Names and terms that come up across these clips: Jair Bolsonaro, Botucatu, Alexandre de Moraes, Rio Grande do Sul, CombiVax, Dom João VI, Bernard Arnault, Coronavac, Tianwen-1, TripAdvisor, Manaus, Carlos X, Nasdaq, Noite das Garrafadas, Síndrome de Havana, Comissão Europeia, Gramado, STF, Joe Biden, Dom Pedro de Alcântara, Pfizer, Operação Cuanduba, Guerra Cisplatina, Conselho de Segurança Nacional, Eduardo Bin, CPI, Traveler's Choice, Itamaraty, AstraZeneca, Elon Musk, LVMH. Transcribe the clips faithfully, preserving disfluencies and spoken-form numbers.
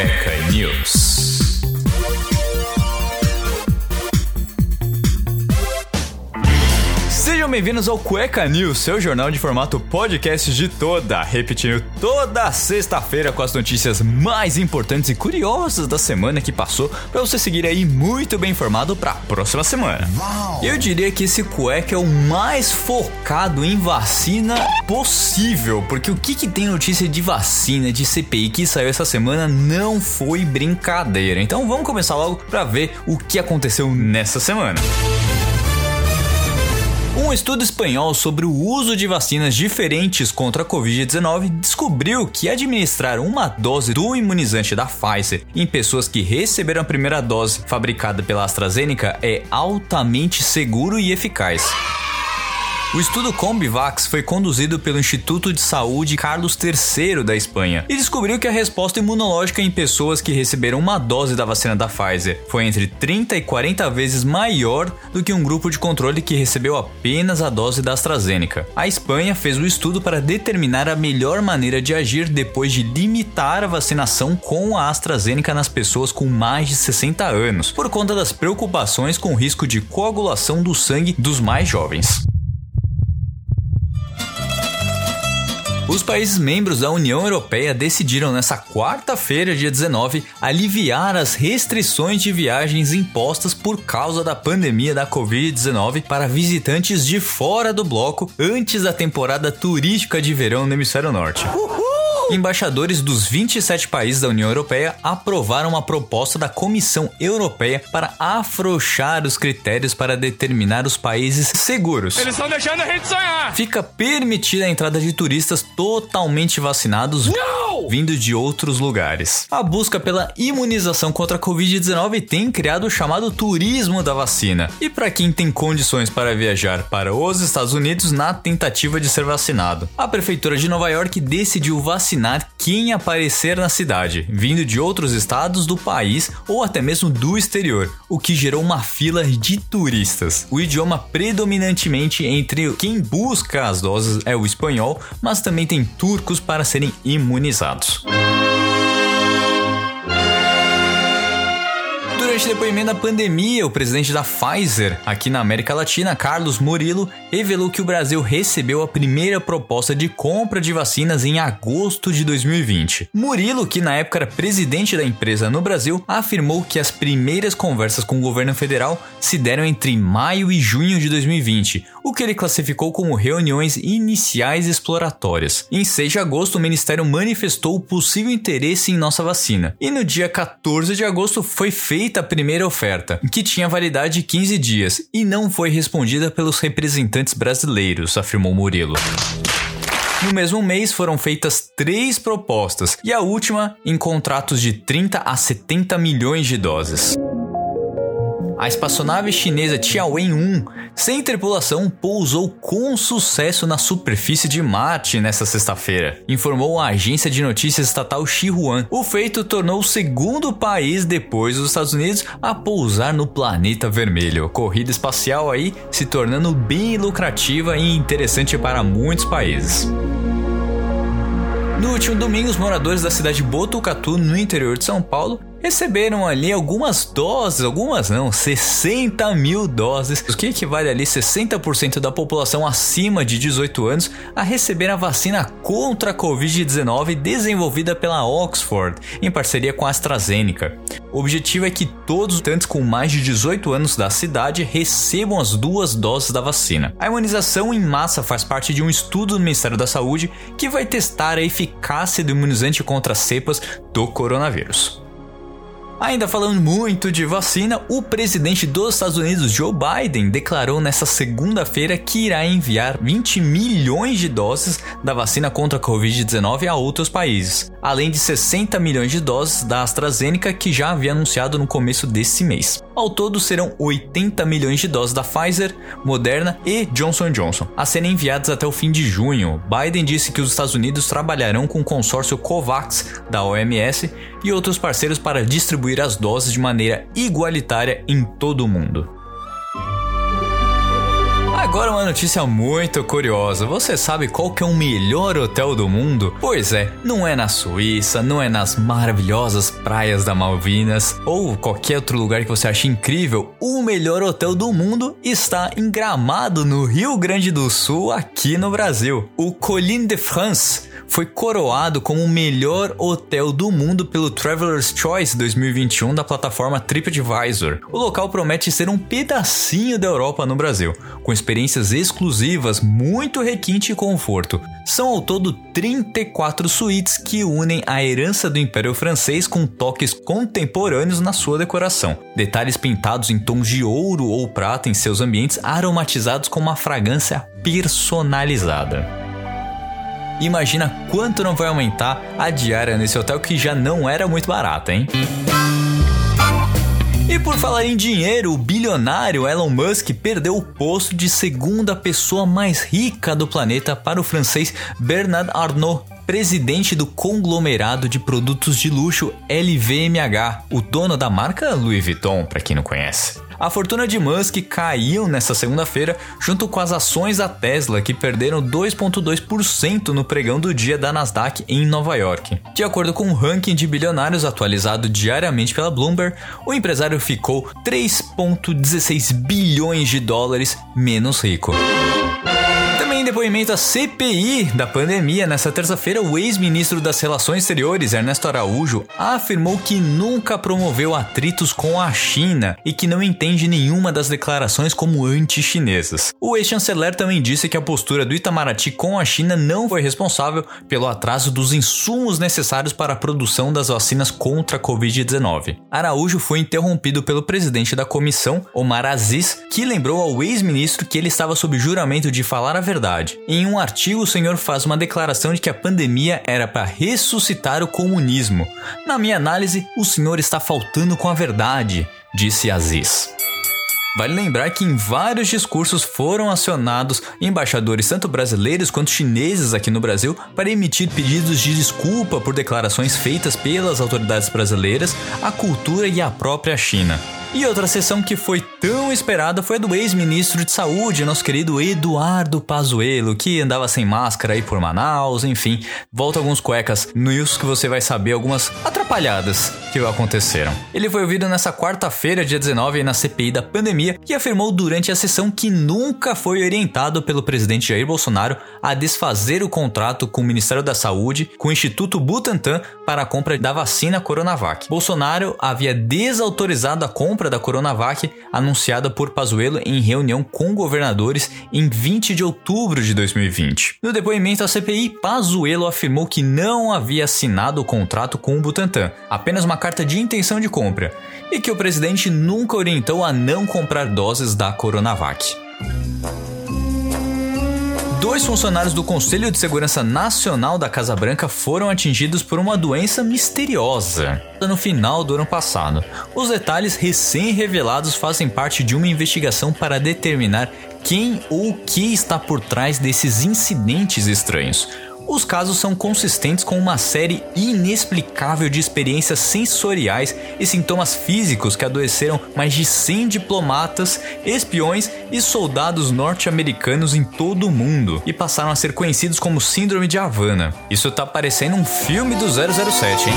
Cueca News. Sejam bem-vindos ao Cueca News, seu jornal de formato podcast de toda, repetindo toda sexta-feira com as notícias mais importantes e curiosas da semana que passou, para você seguir aí muito bem informado para a próxima semana. Eu diria que esse cueca é o mais focado em vacina possível, porque o que, que tem notícia de vacina, de C P I que saiu essa semana não foi brincadeira. Então vamos começar logo para ver o que aconteceu nessa semana. Um estudo espanhol sobre o uso de vacinas diferentes contra a covid dezenove descobriu que administrar uma dose do imunizante da Pfizer em pessoas que receberam a primeira dose fabricada pela AstraZeneca é altamente seguro e eficaz. O estudo CombiVax foi conduzido pelo Instituto de Saúde Carlos terceiro da Espanha e descobriu que a resposta imunológica em pessoas que receberam uma dose da vacina da Pfizer foi entre trinta e quarenta vezes maior do que um grupo de controle que recebeu apenas a dose da AstraZeneca. A Espanha fez o estudo para determinar a melhor maneira de agir depois de limitar a vacinação com a AstraZeneca nas pessoas com mais de sessenta anos, por conta das preocupações com o risco de coagulação do sangue dos mais jovens. Os países membros da União Europeia decidiram nesta quarta-feira, dia dezenove, aliviar as restrições de viagens impostas por causa da pandemia da covid dezenove para visitantes de fora do bloco antes da temporada turística de verão no Hemisfério Norte. Uhul! Embaixadores dos vinte e sete países da União Europeia aprovaram uma proposta da Comissão Europeia para afrouxar os critérios para determinar os países seguros. Eles estão deixando a gente sonhar! Fica permitida a entrada de turistas totalmente vacinados Não! vindo de outros lugares. A busca pela imunização contra a covid dezenove tem criado o chamado turismo da vacina. E para quem tem condições para viajar para os Estados Unidos na tentativa de ser vacinado, a Prefeitura de Nova York decidiu vacinar quem aparecer na cidade, vindo de outros estados do país ou até mesmo do exterior, o que gerou uma fila de turistas. O idioma predominantemente entre quem busca as doses é o espanhol, mas também tem turcos para serem imunizados. Durante o depoimento da pandemia, o presidente da Pfizer, aqui na América Latina, Carlos Murilo, revelou que o Brasil recebeu a primeira proposta de compra de vacinas em agosto de dois mil e vinte. Murilo, que na época era presidente da empresa no Brasil, afirmou que as primeiras conversas com o governo federal se deram entre maio e junho de dois mil e vinte, o que ele classificou como reuniões iniciais exploratórias. Em seis de agosto, o Ministério manifestou o possível interesse em nossa vacina, e no dia quatorze de agosto foi feita a primeira oferta, que tinha validade de quinze dias e não foi respondida pelos representantes brasileiros, afirmou Murilo. No mesmo mês foram feitas três propostas e a última em contratos de trinta a setenta milhões de doses. A espaçonave chinesa Tianwen um, sem tripulação, pousou com sucesso na superfície de Marte nesta sexta-feira, informou a agência de notícias estatal Xinhua. O feito tornou o segundo país, depois dos Estados Unidos, a pousar no planeta vermelho. A corrida espacial aí se tornando bem lucrativa e interessante para muitos países. No último domingo, os moradores da cidade de Botucatu, no interior de São Paulo, receberam ali algumas doses, algumas não, sessenta mil doses, o que equivale ali sessenta por cento da população acima de dezoito anos a receber a vacina contra a covid dezenove desenvolvida pela Oxford, em parceria com a AstraZeneca. O objetivo é que todos os habitantes com mais de dezoito anos da cidade recebam as duas doses da vacina. A imunização em massa faz parte de um estudo do Ministério da Saúde que vai testar a eficácia do imunizante contra as cepas do coronavírus. Ainda falando muito de vacina, o presidente dos Estados Unidos, Joe Biden, declarou nesta segunda-feira que irá enviar vinte milhões de doses da vacina contra a covid dezenove a outros países, além de sessenta milhões de doses da AstraZeneca que já havia anunciado no começo desse mês. Ao todo serão oitenta milhões de doses da Pfizer, Moderna e Johnson and Johnson, a serem enviadas até o fim de junho. Biden disse que os Estados Unidos trabalharão com o consórcio COVAX da O M S e outros parceiros para distribuir as doses de maneira igualitária em todo o mundo. Agora uma notícia muito curiosa. Você sabe qual que é o melhor hotel do mundo? Pois é, não é na Suíça, não é nas maravilhosas praias da Malvinas ou qualquer outro lugar que você ache incrível. O melhor hotel do mundo está em Gramado, no Rio Grande do Sul, aqui no Brasil. O Colline de France foi coroado como o melhor hotel do mundo pelo Traveler's Choice dois mil e vinte e um da plataforma TripAdvisor. O local promete ser um pedacinho da Europa no Brasil, com experiências exclusivas, muito requinte e conforto. São ao todo trinta e quatro suítes que unem a herança do Império Francês com toques contemporâneos na sua decoração. Detalhes pintados em tons de ouro ou prata em seus ambientes aromatizados com uma fragrância personalizada. Imagina quanto não vai aumentar a diária nesse hotel que já não era muito barata, hein? E por falar em dinheiro, o bilionário Elon Musk perdeu o posto de segunda pessoa mais rica do planeta para o francês Bernard Arnault, presidente do conglomerado de produtos de luxo L V M H, o dono da marca Louis Vuitton, para quem não conhece. A fortuna de Musk caiu nesta segunda-feira junto com as ações da Tesla, que perderam dois vírgula dois por cento no pregão do dia da Nasdaq em Nova York. De acordo com o ranking de bilionários atualizado diariamente pela Bloomberg, o empresário ficou três vírgula dezesseis bilhões de dólares menos rico. Em depoimento à C P I da pandemia, nesta terça-feira, o ex-ministro das Relações Exteriores, Ernesto Araújo, afirmou que nunca promoveu atritos com a China e que não entende nenhuma das declarações como anti-chinesas. O ex-chanceler também disse que a postura do Itamaraty com a China não foi responsável pelo atraso dos insumos necessários para a produção das vacinas contra a covid dezenove. Araújo foi interrompido pelo presidente da comissão, Omar Aziz, que lembrou ao ex-ministro que ele estava sob juramento de falar a verdade. Em um artigo, o senhor faz uma declaração de que a pandemia era para ressuscitar o comunismo. Na minha análise, o senhor está faltando com a verdade, disse Aziz. Vale lembrar que em vários discursos foram acionados embaixadores tanto brasileiros quanto chineses aqui no Brasil para emitir pedidos de desculpa por declarações feitas pelas autoridades brasileiras, a cultura e a própria China. E outra sessão que foi tão esperada foi a do ex-ministro de Saúde, nosso querido Eduardo Pazuello, que andava sem máscara aí por Manaus, enfim. Volta alguns cuecas no news que você vai saber algumas atrapalhadas que aconteceram. Ele foi ouvido nessa quarta-feira, dia dezenove, na C P I da pandemia e afirmou durante a sessão que nunca foi orientado pelo presidente Jair Bolsonaro a desfazer o contrato com o Ministério da Saúde, com o Instituto Butantan, para a compra da vacina Coronavac. Bolsonaro havia desautorizado a compra da Coronavac, anunciada por Pazuello em reunião com governadores em vinte de outubro de dois mil e vinte. No depoimento à C P I, Pazuello afirmou que não havia assinado o contrato com o Butantan, apenas uma carta de intenção de compra, e que o presidente nunca orientou a não comprar doses da Coronavac. Dois funcionários do Conselho de Segurança Nacional da Casa Branca foram atingidos por uma doença misteriosa no final do ano passado. Os detalhes recém-revelados fazem parte de uma investigação para determinar quem ou o que está por trás desses incidentes estranhos. Os casos são consistentes com uma série inexplicável de experiências sensoriais e sintomas físicos que adoeceram mais de cem diplomatas, espiões e soldados norte-americanos em todo o mundo e passaram a ser conhecidos como Síndrome de Havana. Isso tá parecendo um filme do zero zero sete, hein?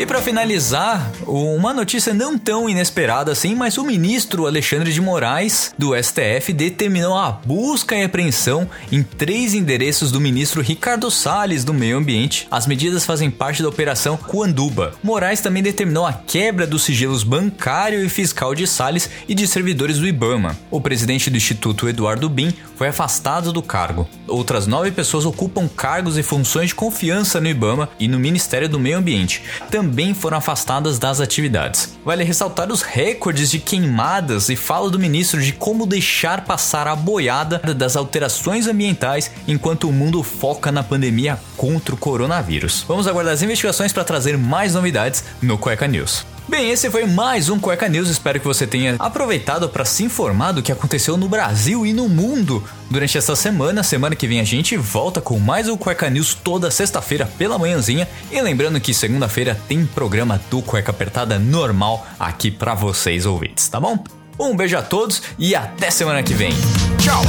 E para finalizar, uma notícia não tão inesperada assim, mas o ministro Alexandre de Moraes, do S T F, determinou a busca e apreensão em três endereços do ministro Ricardo Salles, do Meio Ambiente. As medidas fazem parte da Operação Cuanduba. Moraes também determinou a quebra dos sigilos bancário e fiscal de Salles e de servidores do Ibama. O presidente do Instituto, Eduardo Bin, foi afastado do cargo. Outras nove pessoas ocupam cargos e funções de confiança no Ibama e no Ministério do Meio Ambiente. Também também foram afastadas das atividades. Vale ressaltar os recordes de queimadas e fala do ministro de como deixar passar a boiada das alterações ambientais enquanto o mundo foca na pandemia contra o coronavírus. Vamos aguardar as investigações para trazer mais novidades no Cueca News. Bem, esse foi mais um Cueca News. Espero que você tenha aproveitado para se informar do que aconteceu no Brasil e no mundo durante essa semana. Semana que vem a gente volta com mais um Cueca News toda sexta-feira pela manhãzinha. E lembrando que segunda-feira tem programa do Cueca Apertada normal aqui para vocês ouvintes, tá bom? Um beijo a todos e até semana que vem. Tchau!